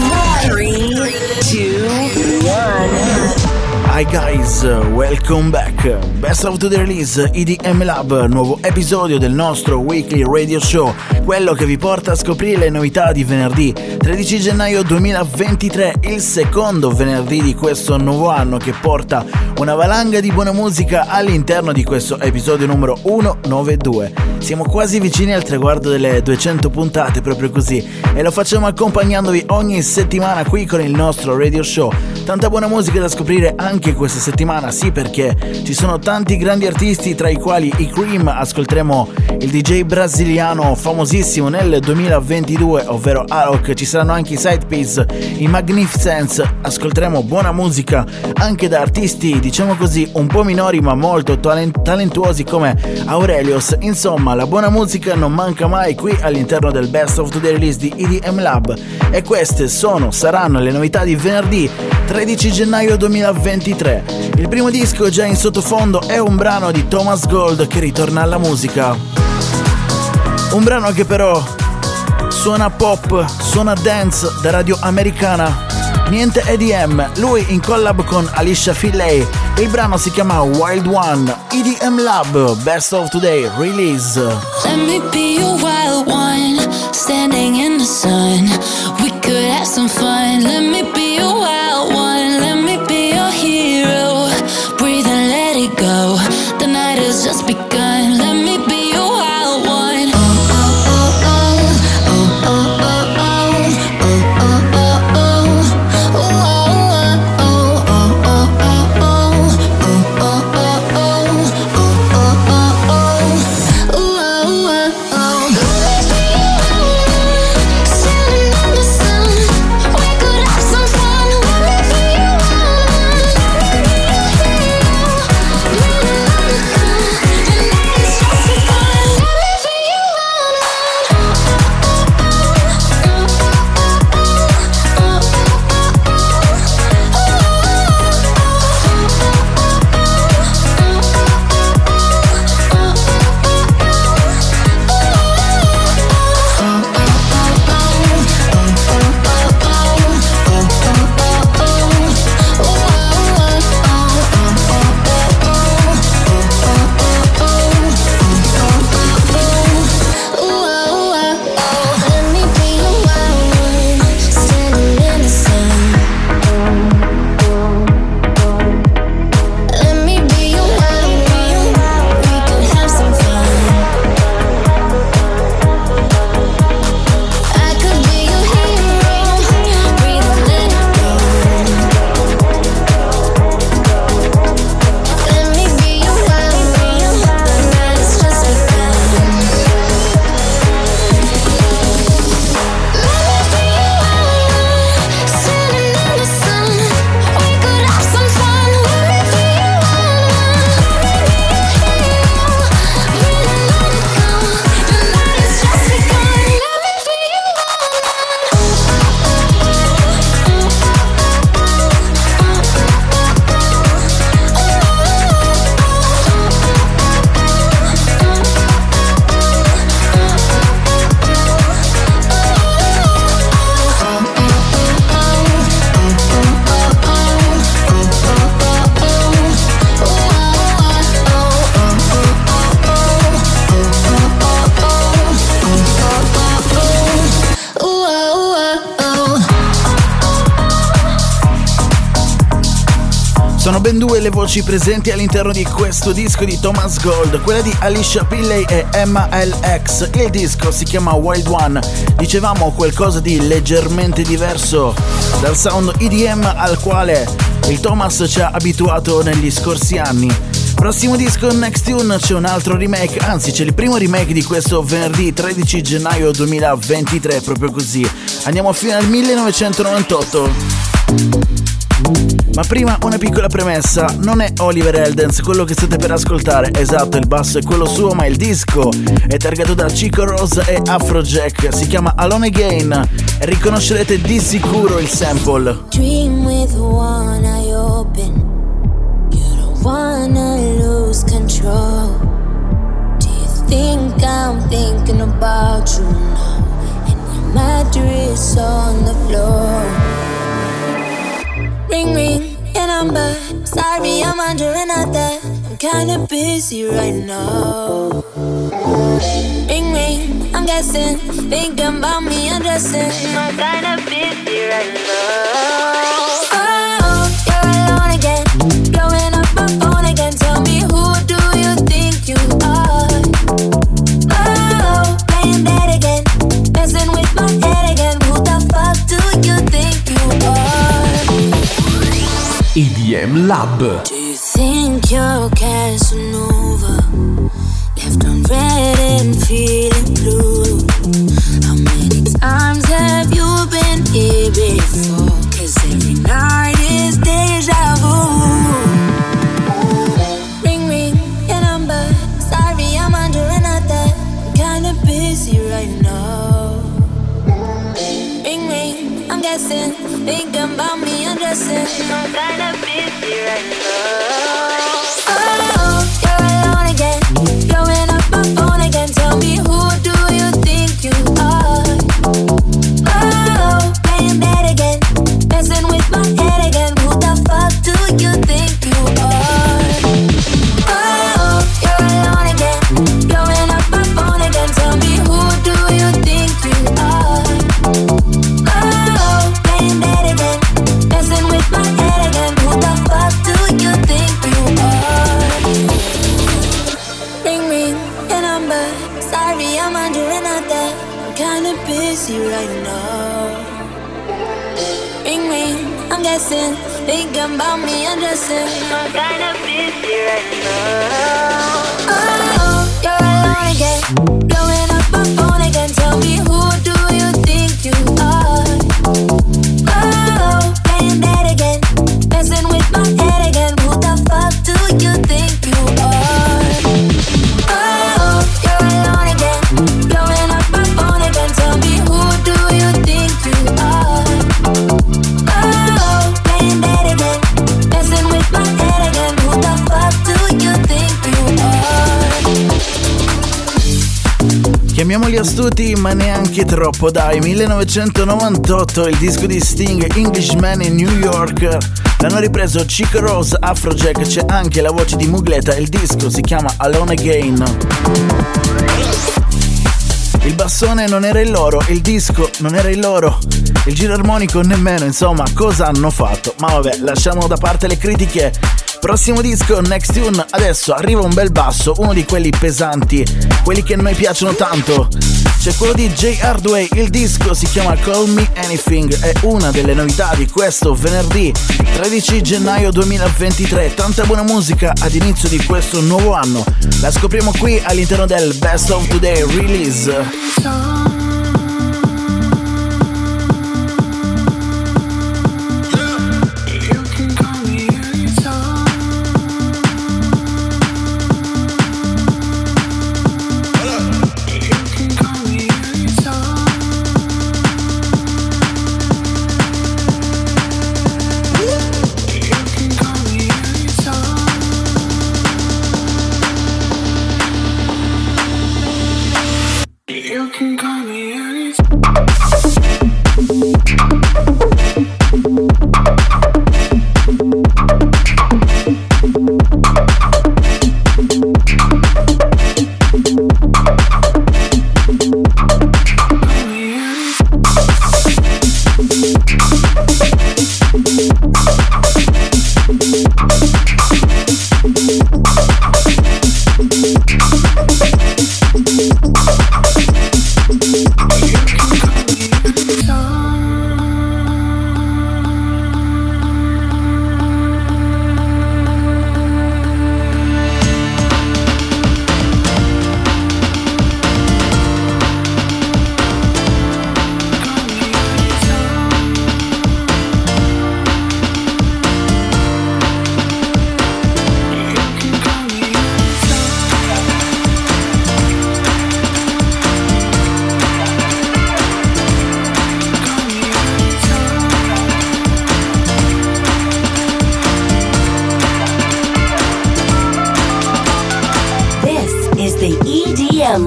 noise. 3, 2, 1. Hi guys, welcome back. Best of the Release EDM Lab, nuovo episodio del nostro weekly radio show, quello che vi porta a scoprire le novità di venerdì 13 gennaio 2023, il secondo venerdì di questo nuovo anno che porta una valanga di buona musica all'interno di questo episodio numero 192. Siamo quasi vicini al traguardo delle 200 puntate, proprio così, e lo facciamo accompagnandovi ogni settimana qui con il nostro radio show. Tanta buona musica da scoprire anche questa settimana, sì, perché ci sono tanti grandi artisti, tra i quali i KREAM. Ascolteremo il DJ brasiliano famosissimo nel 2022, ovvero Alok. Ci saranno anche i SIDEPIECE, i Magnificence. Ascolteremo buona musica anche da artisti, diciamo così, un po' minori ma molto talentuosi come Aurelios. Insomma, la buona musica non manca mai qui all'interno del Best of Today Release di EDM Lab, e queste saranno le novità di venerdì 13 gennaio 2023. Il primo disco già in sottofondo è un brano di Thomas Gold che ritorna alla musica, un brano che però suona pop, suona dance da radio americana, niente EDM, lui in collab con Alicia Pillay. Il brano si chiama Wild One. EDM Lab, Best of Today Release. Let me be a wild one, standing in the sun. We could have some fun. Let me be a wild one, let me be your hero. Breathe and let it go. The night has just begun. Let me be a wild one. Oh, oh, oh, oh, oh, oh, oh. Sono ben due le voci presenti all'interno di questo disco di Thomas Gold, quella di Alicia Pillay e MLX. Il disco si chiama Wild One, dicevamo qualcosa di leggermente diverso dal sound EDM al quale il Thomas ci ha abituato negli scorsi anni. Prossimo disco, Next Tune, c'è un altro remake, anzi c'è il primo remake di questo venerdì 13 gennaio 2023, proprio così. Andiamo fino al 1998. Ma prima una piccola premessa, non è Oliver Heldens quello che state per ascoltare, esatto, il basso è quello suo, ma il disco è targato da Chico Rose e Afrojack, si chiama Alone Again, riconoscerete di sicuro il sample. Dream with one eye open, you don't wanna lose control, do you think I'm thinking about you now, and your matter is on the floor. Ring ring, your number. Sorry, I'm wandering out there. I'm kinda busy right now. Ring ring, I'm guessing. Thinking about me undressing. I'm kinda busy right now. Oh, you're alone again. Blowing up my phone again. Tell me who do you think you are? Oh, playing that again. Messing with my head again. Who the fuck do you think you are? EDM Lab. Do you think you're Casanova? Left on red and feeling blue. How many times have you been here before? Cause every night is deja vu. Ring ring, your number. Sorry, I'm wandering out there. I'm kinda busy right now. Ring ring, I'm guessing. Thinking about me undressing. I'm kinda busy right now. Oh, you're alone again. Blowing up my phone again. Tell me who do you think you are? Oh, playing that again. Messing with my head again. Who the fuck do you think you are? Oh, you're alone again. Blowing up my phone again. Tell me who do you think you are? Oh, playing that. Right now, ring ring, I'm guessing, thinking about me undressing. I'm kinda busy right now. Oh, you're alone again, blowing up my phone again. Tell me who do you think you are? Oh, playing that again, messing with my head again. Who the fuck do you think you are? Oh, you're alone again, blowing up my phone again. Tell me. Chiamiamoli astuti ma neanche troppo, dai. 1998, il disco di Sting, Englishman in New York, l'hanno ripreso Chico Rose, Afrojack, c'è anche la voce di Mugleta, il disco si chiama Alone Again. Il bassone non era il loro, il disco non era il loro, il giro armonico nemmeno, insomma, cosa hanno fatto? Ma vabbè, lasciamo da parte le critiche. Prossimo disco, Next Tune, adesso arriva un bel basso, uno di quelli pesanti, quelli che a noi piacciono tanto. C'è quello di J. Hardway, il disco si chiama Call Me Anything, è una delle novità di questo venerdì 13 gennaio 2023, tanta buona musica ad inizio di questo nuovo anno, la scopriamo qui all'interno del Best of Today Release. You can call me.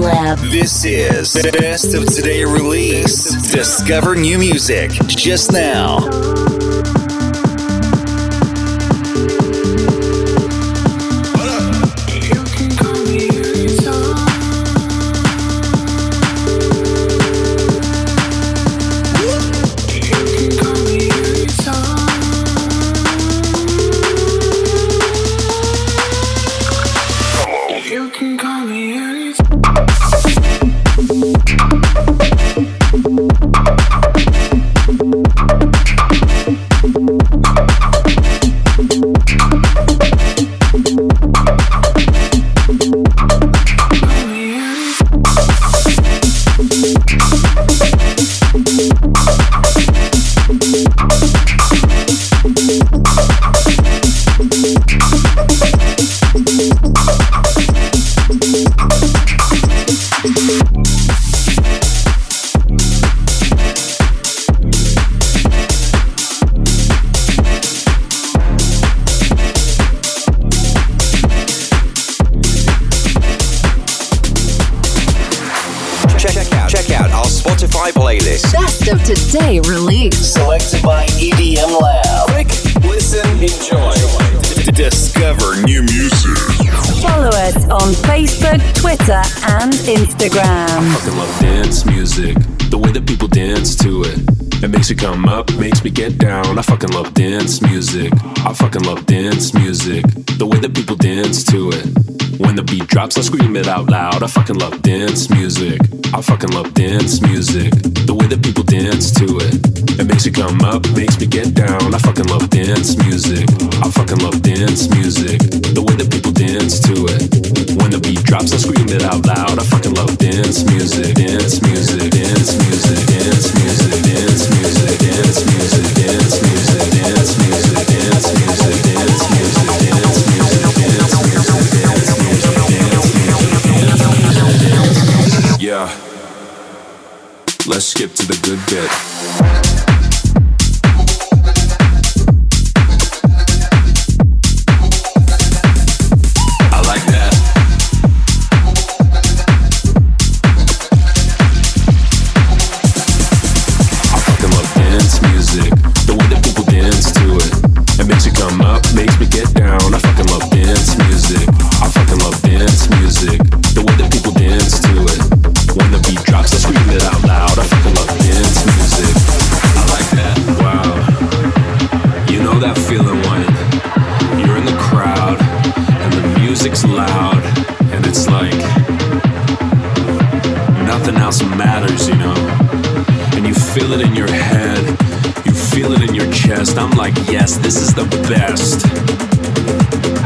Lab. This is the Best of Today Release. Discover new music just now. Come up, makes me get down. I fucking love dance music. I fucking love dance music. The way that people dance to it. When the beat drops, I scream it out loud. I fucking love dance music. I fucking love dance music. The way that people dance to it. It makes me come up, makes me get down. I fucking love dance music. I fucking love dance music. The way that people dance to it. When the beat drops, I scream it out loud. I fucking love dance music. Dance music. Dance music. Dance music. Dance music. Dance music, dance music, dance music, dance music, dance music, dance music, dance music, dance music, dance music. Yeah. Let's skip to the good bit. I'm like, yes, this is the best.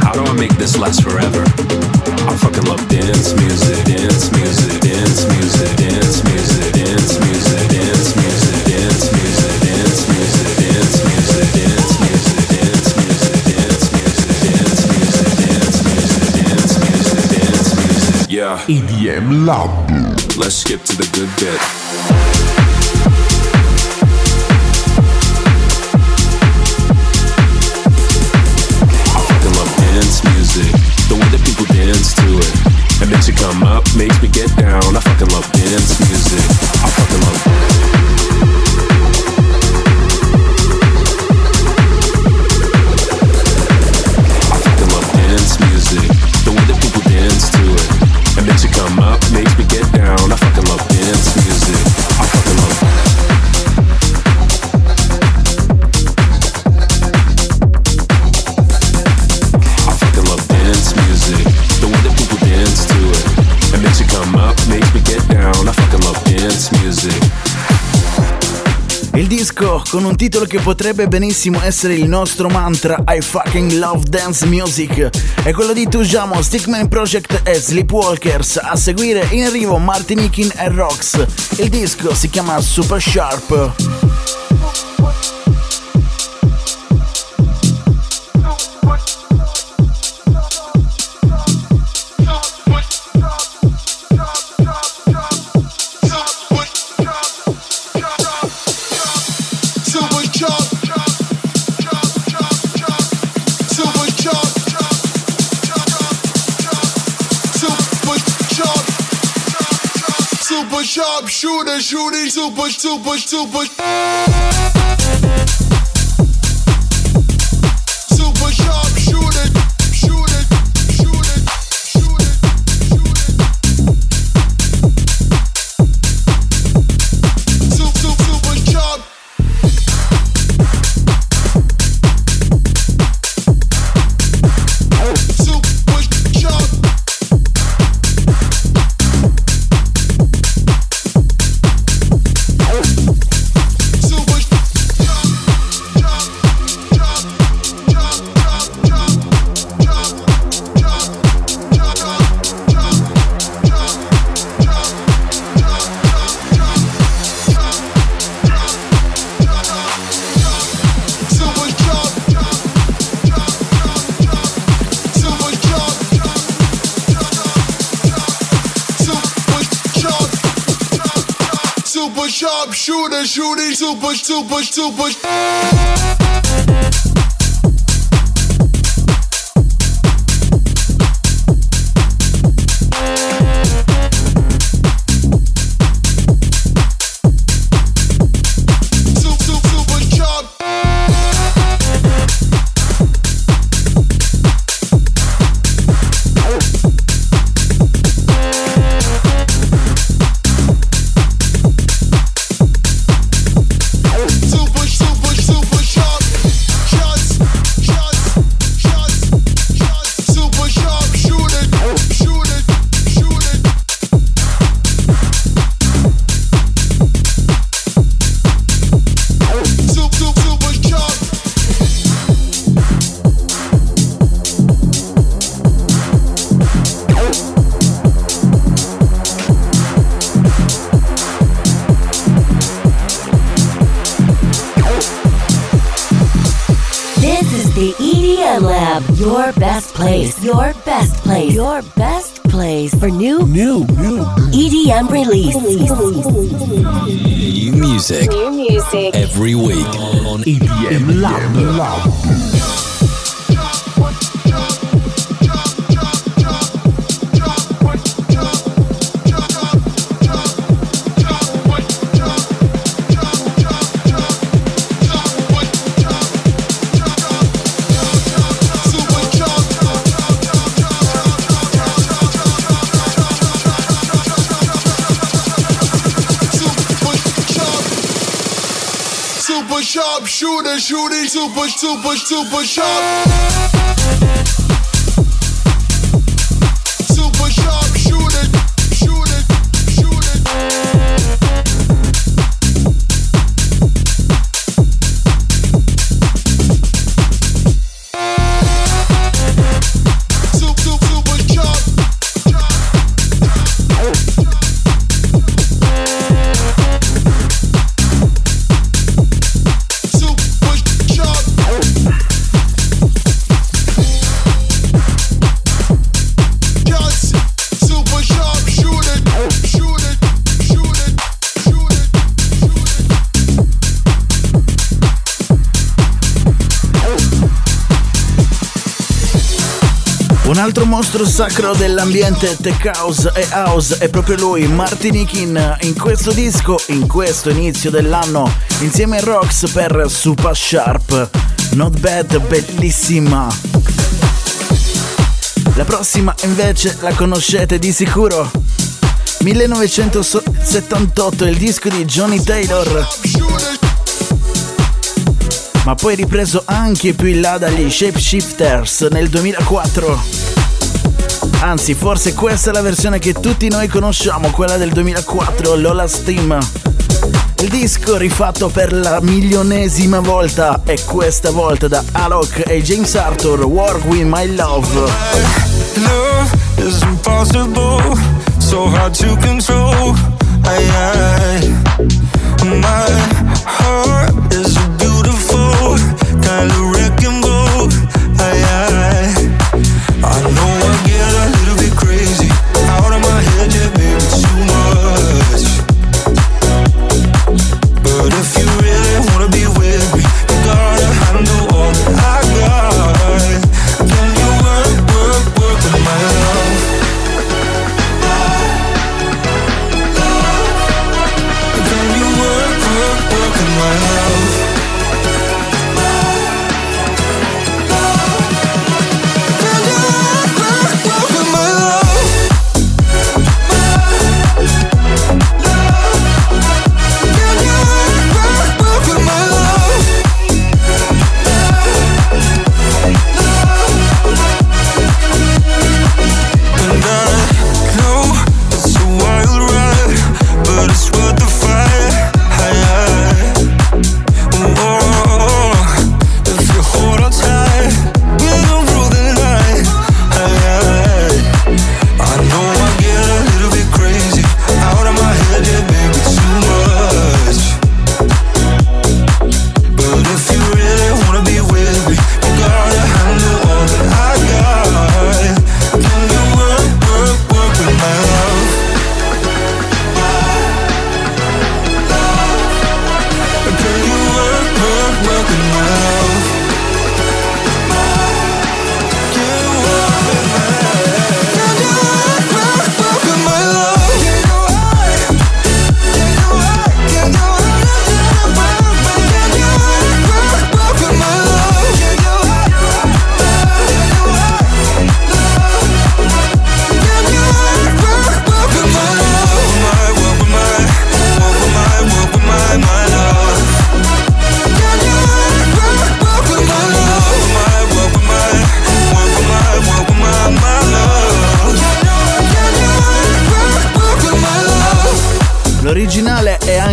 How do I make this last forever? I fucking love dance music, dance music, dance music, dance music, dance music, dance music, dance music, dance music, dance music, dance music. Yeah. EDM Lab. Let's skip to the good bit. Come up, makes me get down. I fucking love dance music. I fucking love dance. I fucking love dance music. The way that people dance to it. It makes you come up, makes me get down. I fucking love dance music. I fucking love dance. Il disco con un titolo che potrebbe benissimo essere il nostro mantra, I fucking love dance music, è quello di Tujamo, Stickman Project e Sleepwalkers. A seguire in arrivo Martin Ikin e Rox. Il disco si chiama Super Sharp. Jump. sharp shooter, shooting to push, to push, to push. Super sharp shooter, shooter, shooter, shooter, shooter. Super sharp. Shooter, shooting, to push, to push, to push. For new EDM release. New music every week on EDM Lab. Shooter, shooting, super, super, super sharp. Super sharp, shooter, shooter, shooter. Super, super, super sharp. Un altro mostro sacro dell'ambiente tech house e house è proprio lui, Martin Ikin, in questo disco, in questo inizio dell'anno, insieme a Rox per Super Sharp. Not bad, bellissima. La prossima invece la conoscete di sicuro. 1978 è il disco di Johnny Taylor, ma poi ripreso anche più in là dagli Shapeshifters nel 2004. Anzi, forse questa è la versione che tutti noi conosciamo, quella del 2004, Lola Steam. Il disco rifatto per la milionesima volta, e questa volta da Alok e James Arthur, War With My Love. Love is impossible, so hard to control. My heart is a beautiful kind of wrecking ball. I know I get a little bit crazy, out of my head, yeah, baby, too much. But if you really wanna be with me, you gotta handle all that I got. Can you work, work, work with my love? Love, love,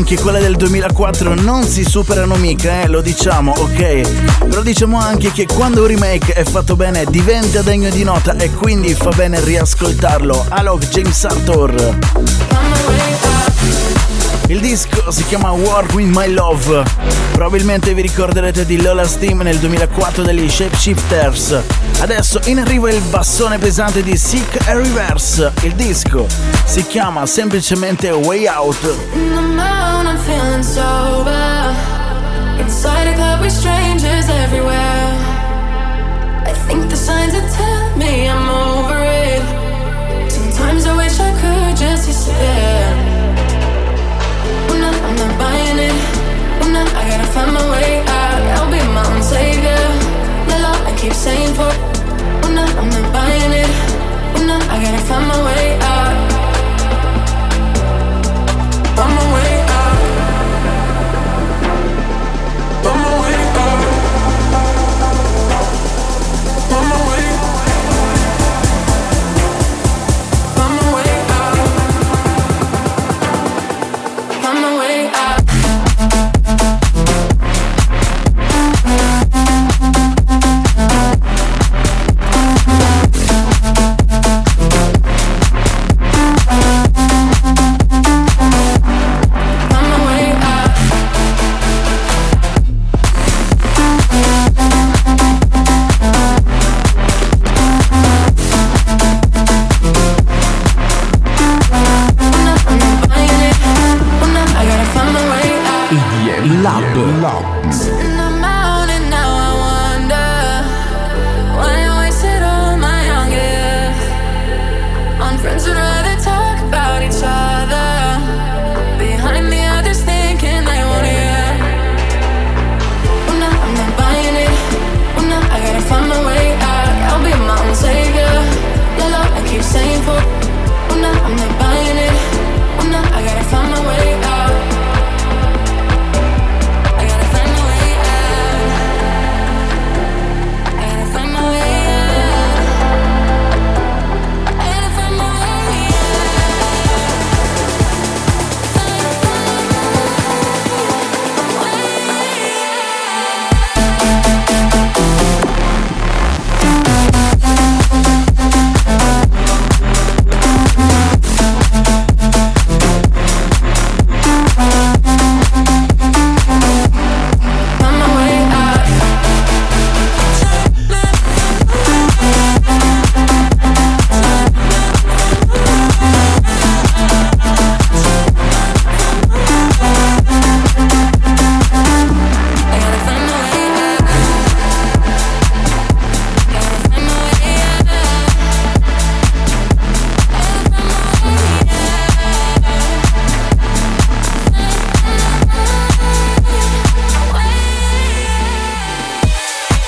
anche quelle del 2004 non si superano mica, lo diciamo, ok? Però diciamo anche che quando un remake è fatto bene diventa degno di nota e quindi fa bene riascoltarlo. Alok, James Arthur. Il disco si chiama War With My Love. Probabilmente vi ricorderete di Lola's Team nel 2004 degli Shapeshifters. Adesso in arrivo il bassone pesante di Sick e Reverse. Il disco si chiama semplicemente Way Out. In the mountain, I'm feeling sober. Inside a club with strangers everywhere. I think the signs that tell me I'm over it. Sometimes I wish I could just stare. I'm not buying it. I gotta find my way out. I'll be my own savior. La la, I keep saying for. I'm not buying it. I gotta find my way out. Find my way out. Find my way out. Find my way out.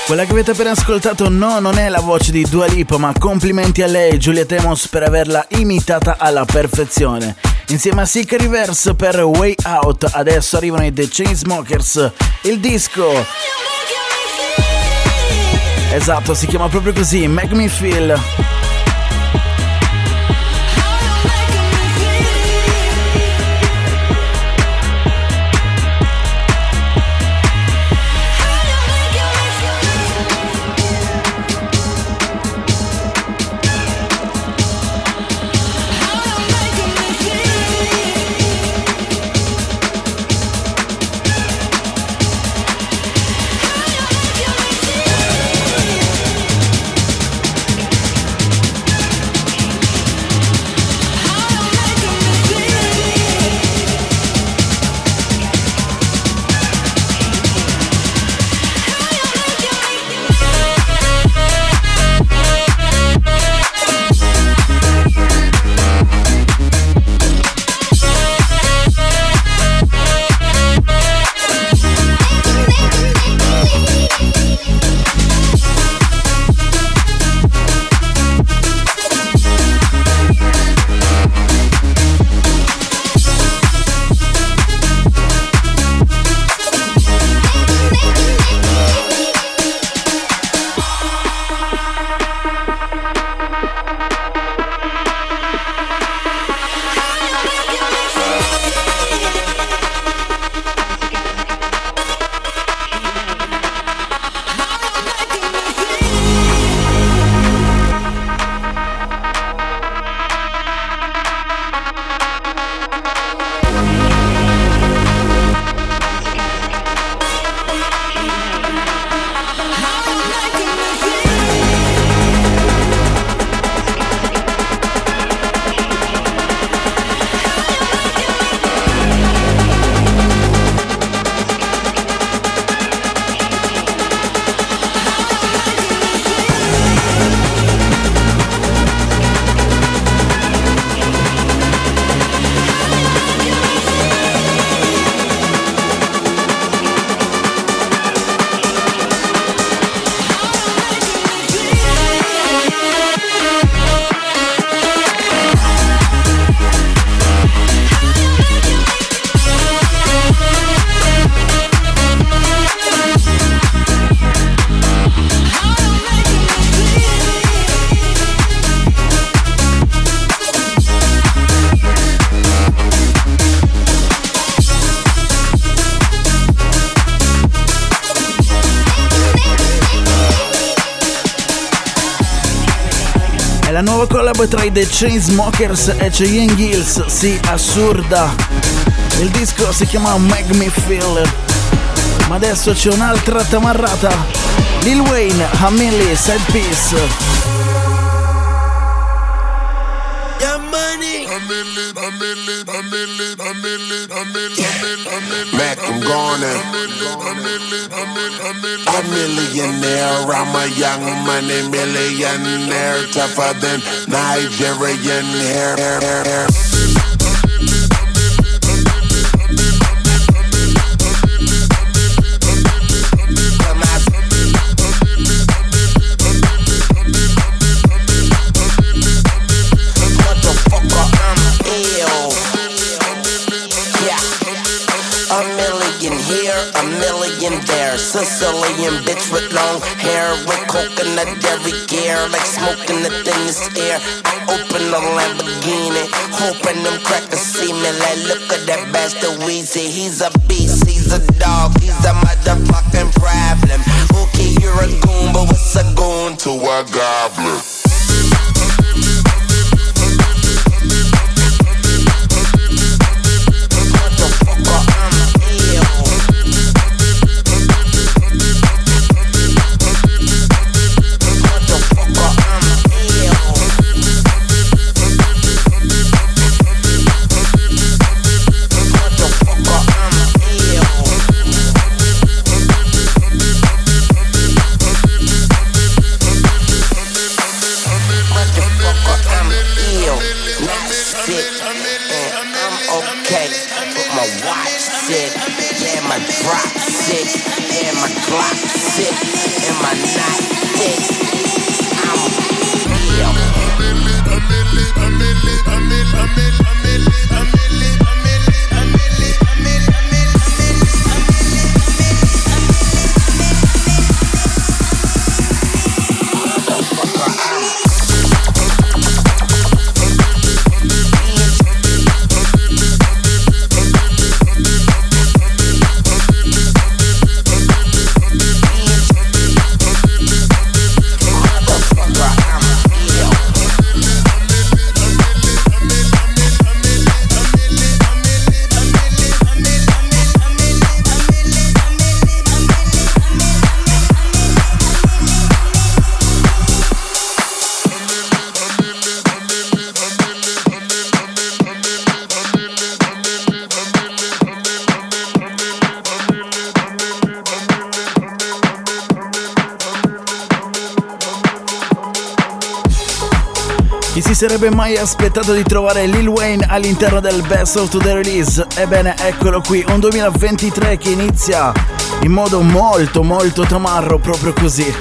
Quella che avete appena ascoltato non è la voce di Dua Lipa, ma complimenti a lei, Giulia Temos, per averla imitata alla perfezione. Insieme a Sick Reverse per Way Out, adesso arrivano i The Chainsmokers. Il disco, esatto, si chiama proprio così, Make Me Feel. la nuova collab tra i The Chainsmokers e Chester Young, sì, assurda. Il disco si chiama Make Me Feel. Ma adesso c'è un'altra tamarrata. Lil Wayne, Hamili, SIDEPIECE. Mac, I'm gonna. I'm a millionaire, I'm a young money millionaire, tougher than Nigerian hair. Sicilian bitch with long hair, with coconut every gear, like smoking the thinnest air. I open a Lamborghini, hoping them crackers see me. Like, look at that bastard Weezy, he's a beast, he's a dog, he's a motherfucking problem. Okay, you're a goon, but what's a goon to a goblin? Sarebbe mai aspettato di trovare Lil Wayne all'interno del Best of the Release? Ebbene, eccolo qui, un 2023 che inizia in modo molto tamarro, proprio così.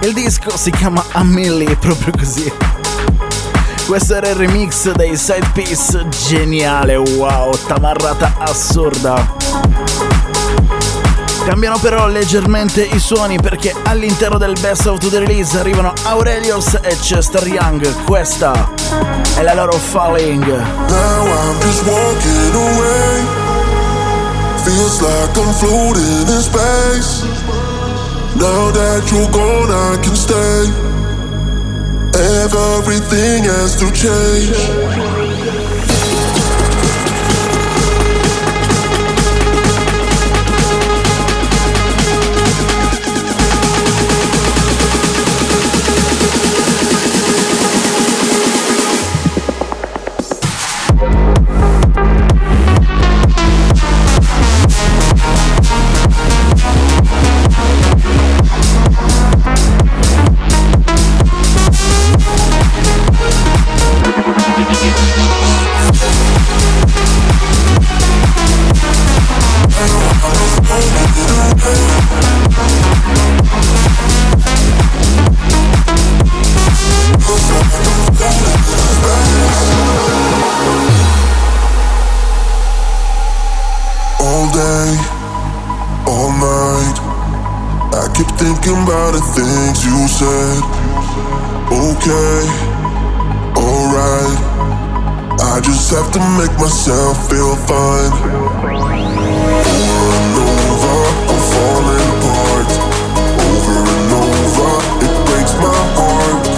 Il disco si chiama Hamili, proprio così. Questo era il remix dei SIDEPIECE, geniale, wow, tamarrata assurda. Cambiano però leggermente i suoni perché all'interno del Best of the Release arrivano Aurelios e Chester Young. Questa è la loro Falling. Now I'm just walking away. Feels like I'm floating in space. Now that you're gone I can stay. Everything has to change. Said, okay, alright, I just have to make myself feel fine. Over and over, I'm falling apart. Over and over, it breaks my heart.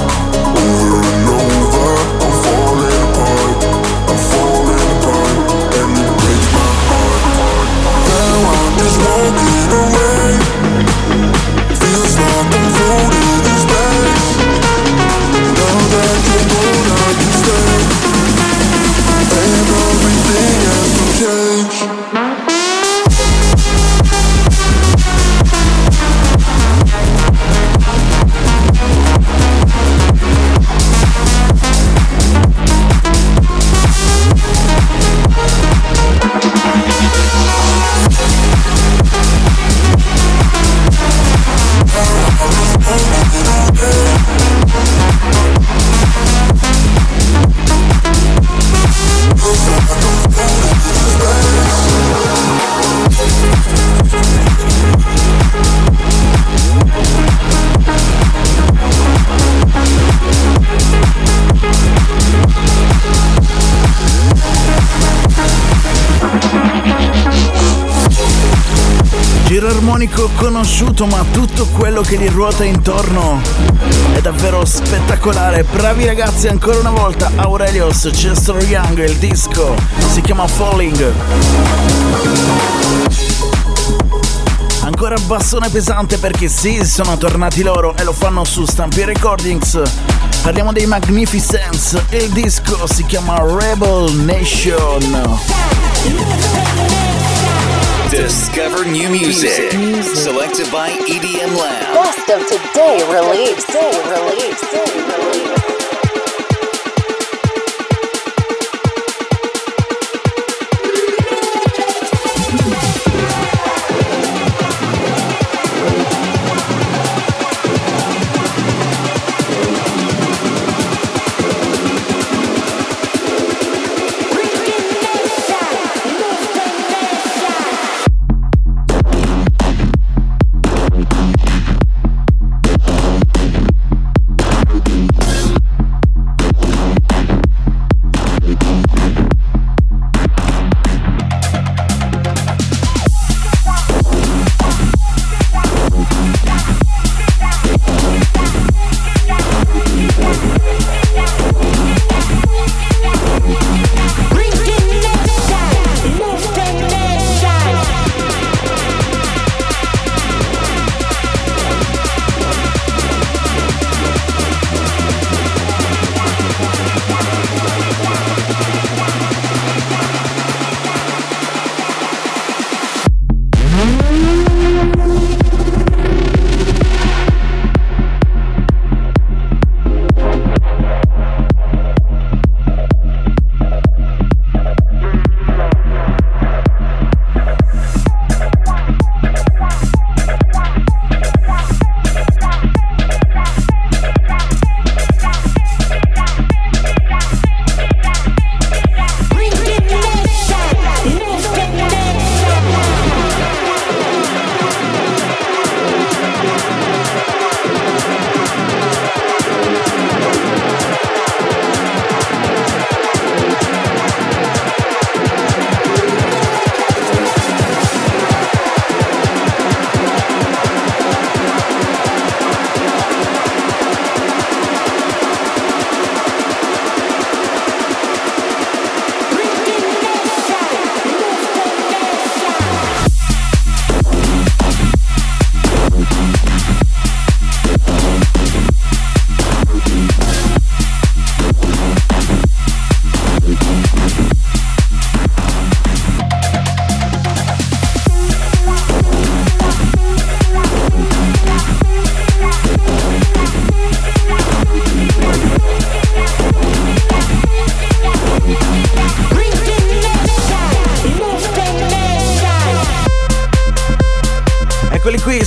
Over and over. iconico, conosciuto, ma tutto quello che gli ruota intorno è davvero spettacolare. Bravi ragazzi, ancora una volta Aurelios, Chester Young, il disco si chiama Falling. Ancora bassone pesante perché sì, sono tornati loro e lo fanno su Stampi Recordings. Parliamo dei Magnificence, il disco si chiama Rebel Nation. Discover new music, selected by EDM Lab. Best of today release,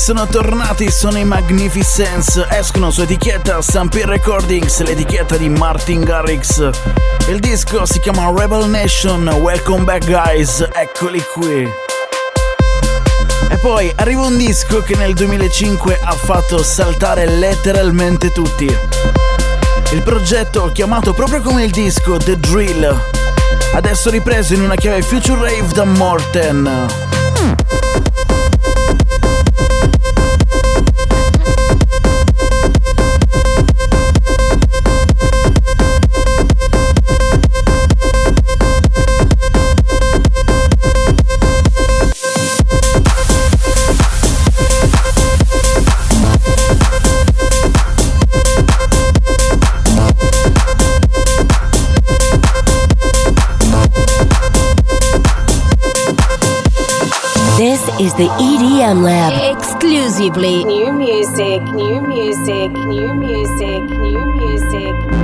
sono tornati, sono i Magnificence, escono su etichetta Stampede Recordings, l'etichetta di Martin Garrix. Il disco si chiama Rebel Nation. Welcome back guys, eccoli qui. E poi arriva un disco che nel 2005 ha fatto saltare letteralmente tutti. Il progetto, chiamato proprio come il disco, The Drill, adesso ripreso in una chiave Future Rave da Morten. Is the EDM Lab exclusively new music, new music, new music, new music.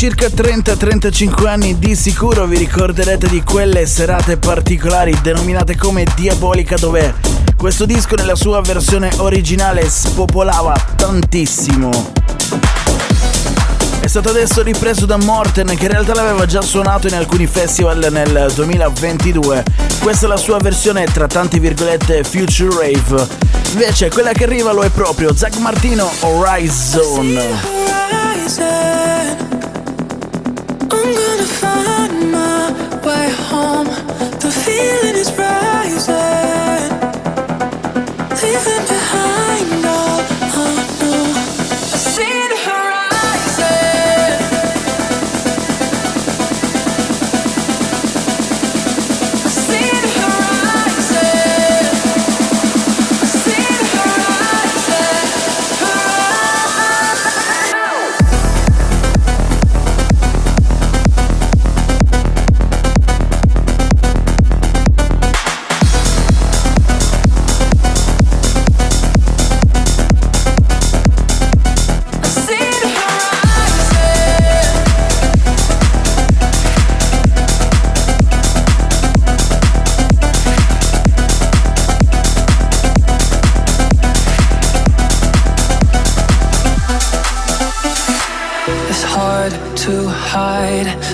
circa 30-35 anni di sicuro vi ricorderete di quelle serate particolari denominate come Diabolica, dove questo disco nella sua versione originale spopolava tantissimo. È stato adesso ripreso da Morten, che in realtà l'aveva già suonato in alcuni festival nel 2022. Questa è la sua versione tra tante virgolette future rave. Invece quella che arriva lo è proprio Zack Martino, Horizon.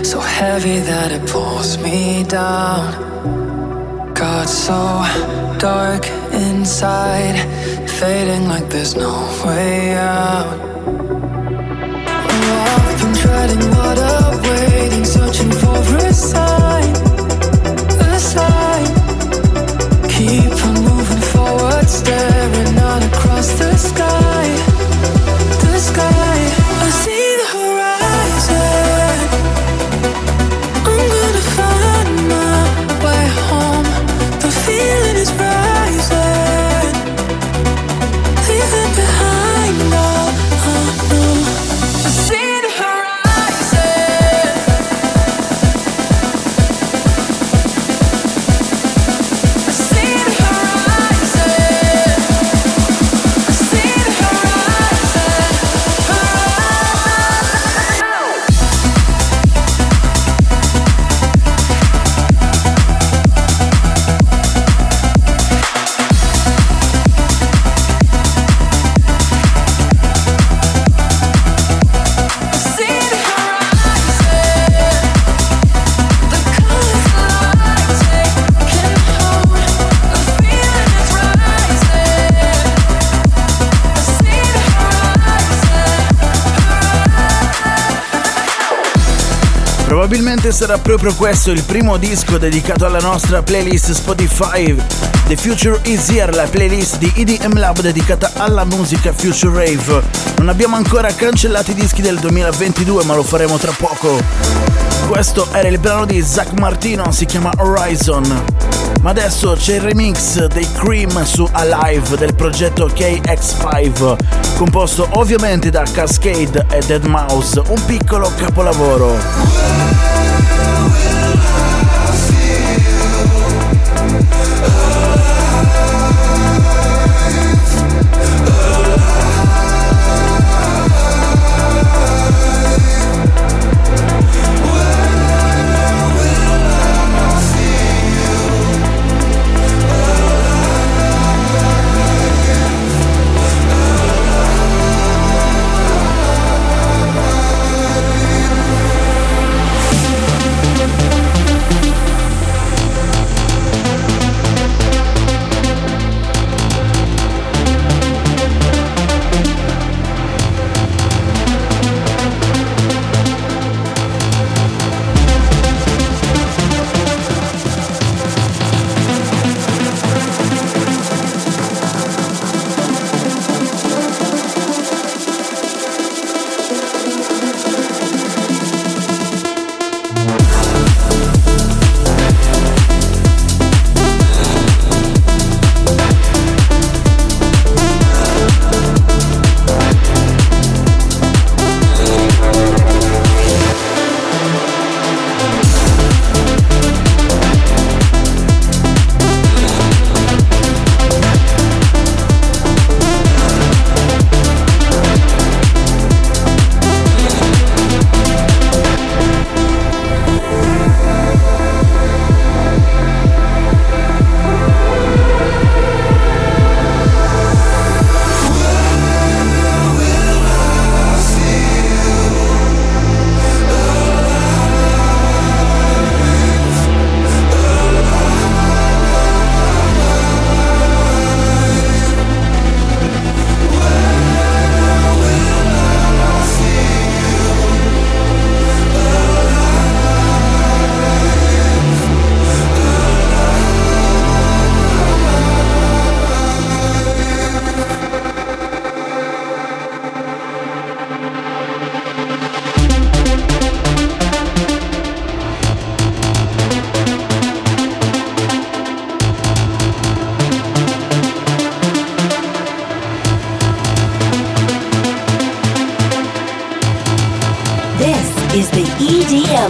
So heavy that it pulls me down. Got so dark inside, fading like there's no way out. Walking, treading water, waiting, searching for a sign, a sign. Keep on moving forward, staring out across the sky, the sky. I see the horizon. Probabilmente sarà proprio questo il primo disco dedicato alla nostra playlist Spotify The Future Is Here, la playlist di EDM Lab dedicata alla musica Future Rave. Non abbiamo ancora cancellato i dischi del 2022, ma lo faremo tra poco. Questo era il brano di Zack Martino, si chiama Horizon. Ma adesso c'è il remix dei KREAM su Alive del progetto KX5, composto ovviamente da Cascade e deadmau5, un piccolo capolavoro.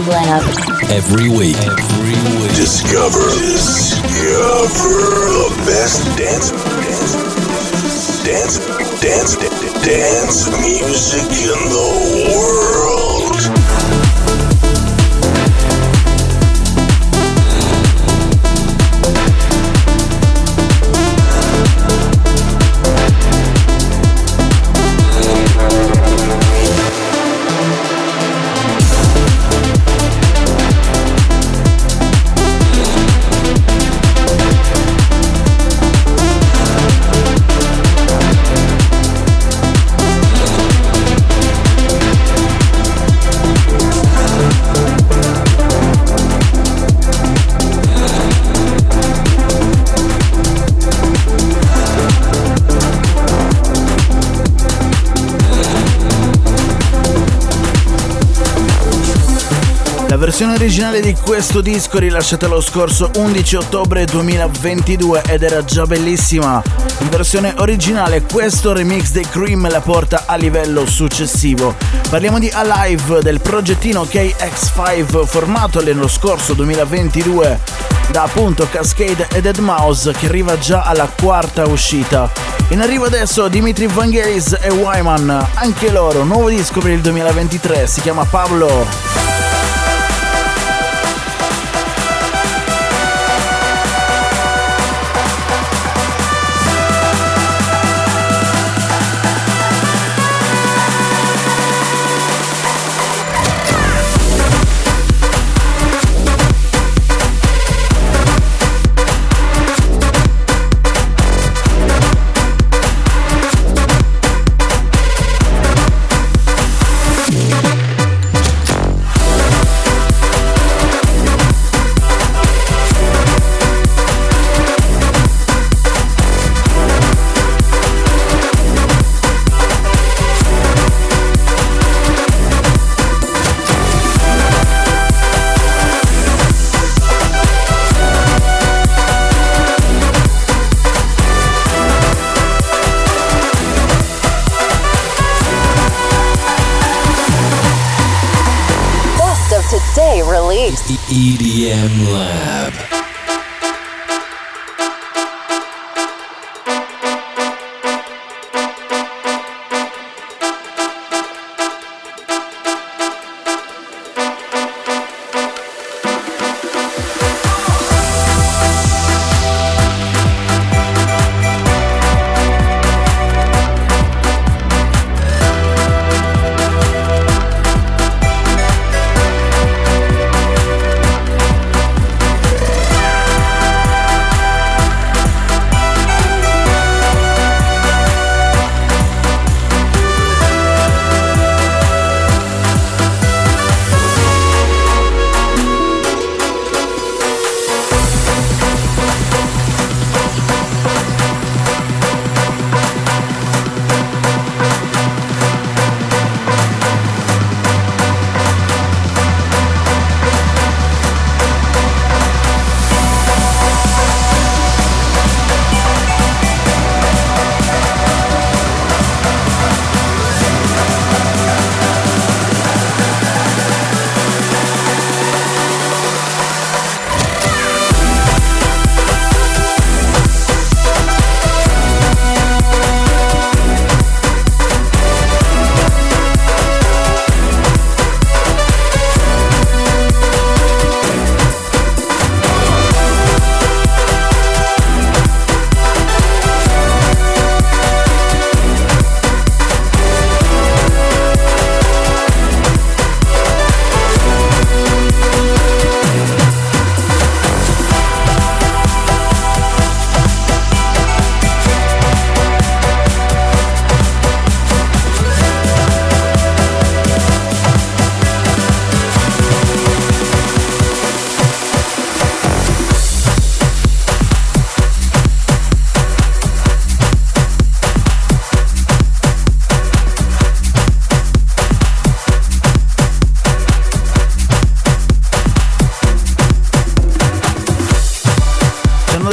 Lab. Every week. Discover the best dance music in the world. La versione originale di questo disco, rilasciata lo scorso 11 ottobre 2022, ed era già bellissima. In versione originale, questo remix dei KREAM la porta a livello successivo. Parliamo di Alive, del progettino KX5, formato nello scorso 2022 da appunto Cascade e Deadmau5, che arriva già alla quarta uscita. In arrivo adesso Dimitri Vangelis e Wyman, anche loro, nuovo disco per il 2023, si chiama Pablo. EDM Lab.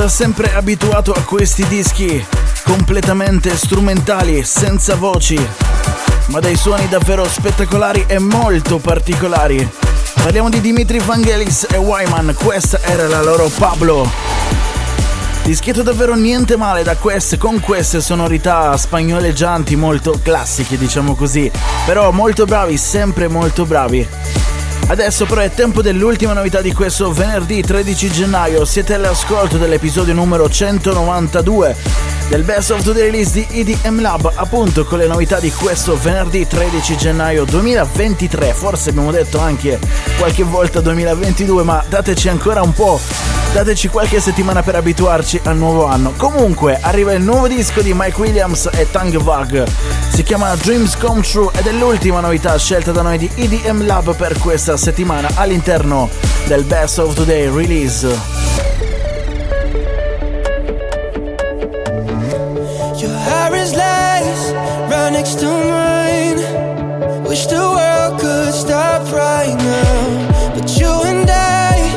Sempre abituato a questi dischi completamente strumentali, senza voci, ma dai suoni davvero spettacolari e molto particolari. Parliamo di Dimitri Vangelis e Wyman, questa era la loro Pablo. Dischetto davvero niente male da Quest, con queste sonorità spagnoleggianti molto classiche, diciamo così, però molto bravi, sempre molto bravi. Adesso però è tempo dell'ultima novità di questo venerdì 13 gennaio, siete all'ascolto dell'episodio numero 192 del Best of the Release di EDM Lab, appunto con le novità di questo venerdì 13 gennaio 2023, forse abbiamo detto anche qualche volta 2022, ma dateci ancora un po', dateci qualche settimana per abituarci al nuovo anno. Comunque arriva il nuovo disco di Mike Williams e Tongue Bug, si chiama Dreams Come True ed è l'ultima novità scelta da noi di EDM Lab per questa settimana all'interno del Best of Today Release. Next to mine, wish the world could stop right now, but you and I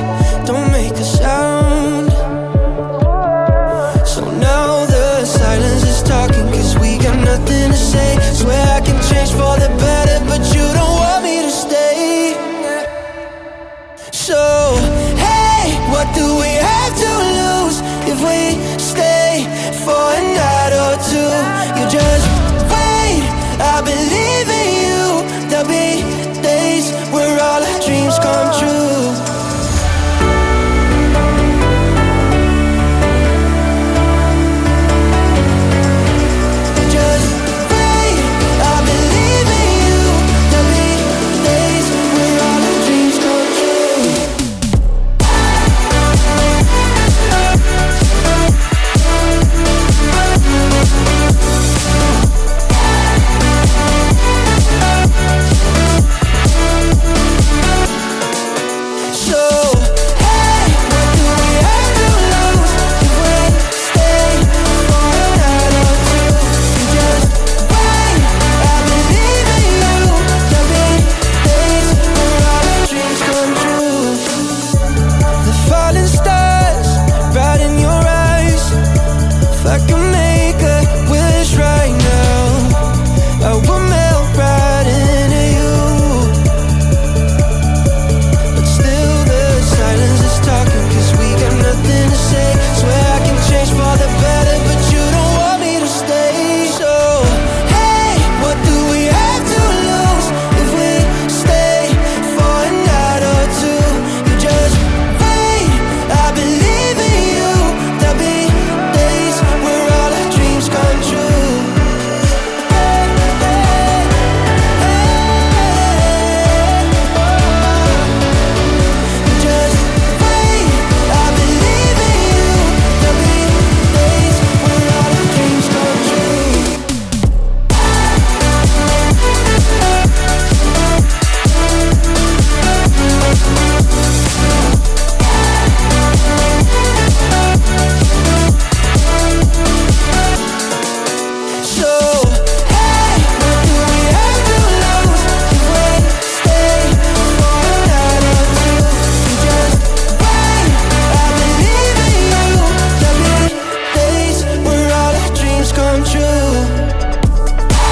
don't make a sound, so now the silence is talking, cause we got nothing to say, swear I can change for the better, but you don't want me to stay, so hey, what do we have to lose if we stay for a night or two, you just I believe in you, there'll be days where all our dreams come true. Just wait, I believe in you, there'll be days where all our dreams come true.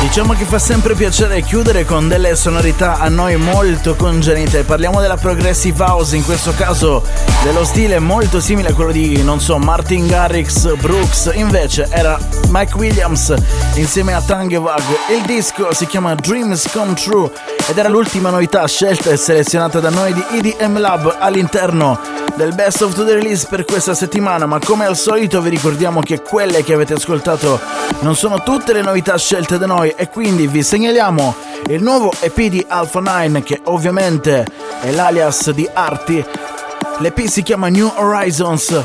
Diciamo che fa sempre piacere chiudere con delle sonorità a noi molto congenite. Parliamo della Progressive House, in questo caso dello stile molto simile a quello di, non so, Martin Garrix, Brooks. Invece era Mike Williams insieme a Tongue Bug. Il disco si chiama Dreams Come True ed era l'ultima novità scelta e selezionata da noi di EDM Lab all'interno del Best of the Release per questa settimana, ma come al solito vi ricordiamo che quelle che avete ascoltato non sono tutte le novità scelte da noi e quindi vi segnaliamo il nuovo EP di Alpha 9 che ovviamente è l'alias di Arti. L'EP si chiama New Horizons.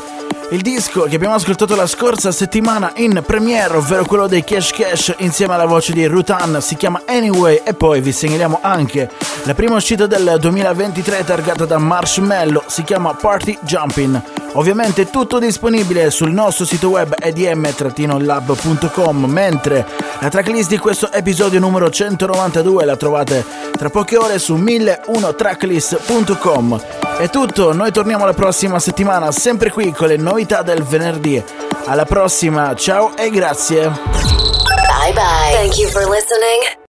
Il disco che abbiamo ascoltato la scorsa settimana in premiere, ovvero quello dei Cash Cash insieme alla voce di Rutan, si chiama Anyway. E poi vi segnaliamo anche la prima uscita del 2023 targata da Marshmello, si chiama Party Jumpin'. Ovviamente tutto disponibile sul nostro sito web edm-lab.com, mentre la tracklist di questo episodio numero 192 la trovate tra poche ore su 1001tracklist.com. È tutto, noi torniamo la prossima settimana, sempre qui con le novità del venerdì. Alla prossima, ciao e grazie. Bye bye. Thank you for listening.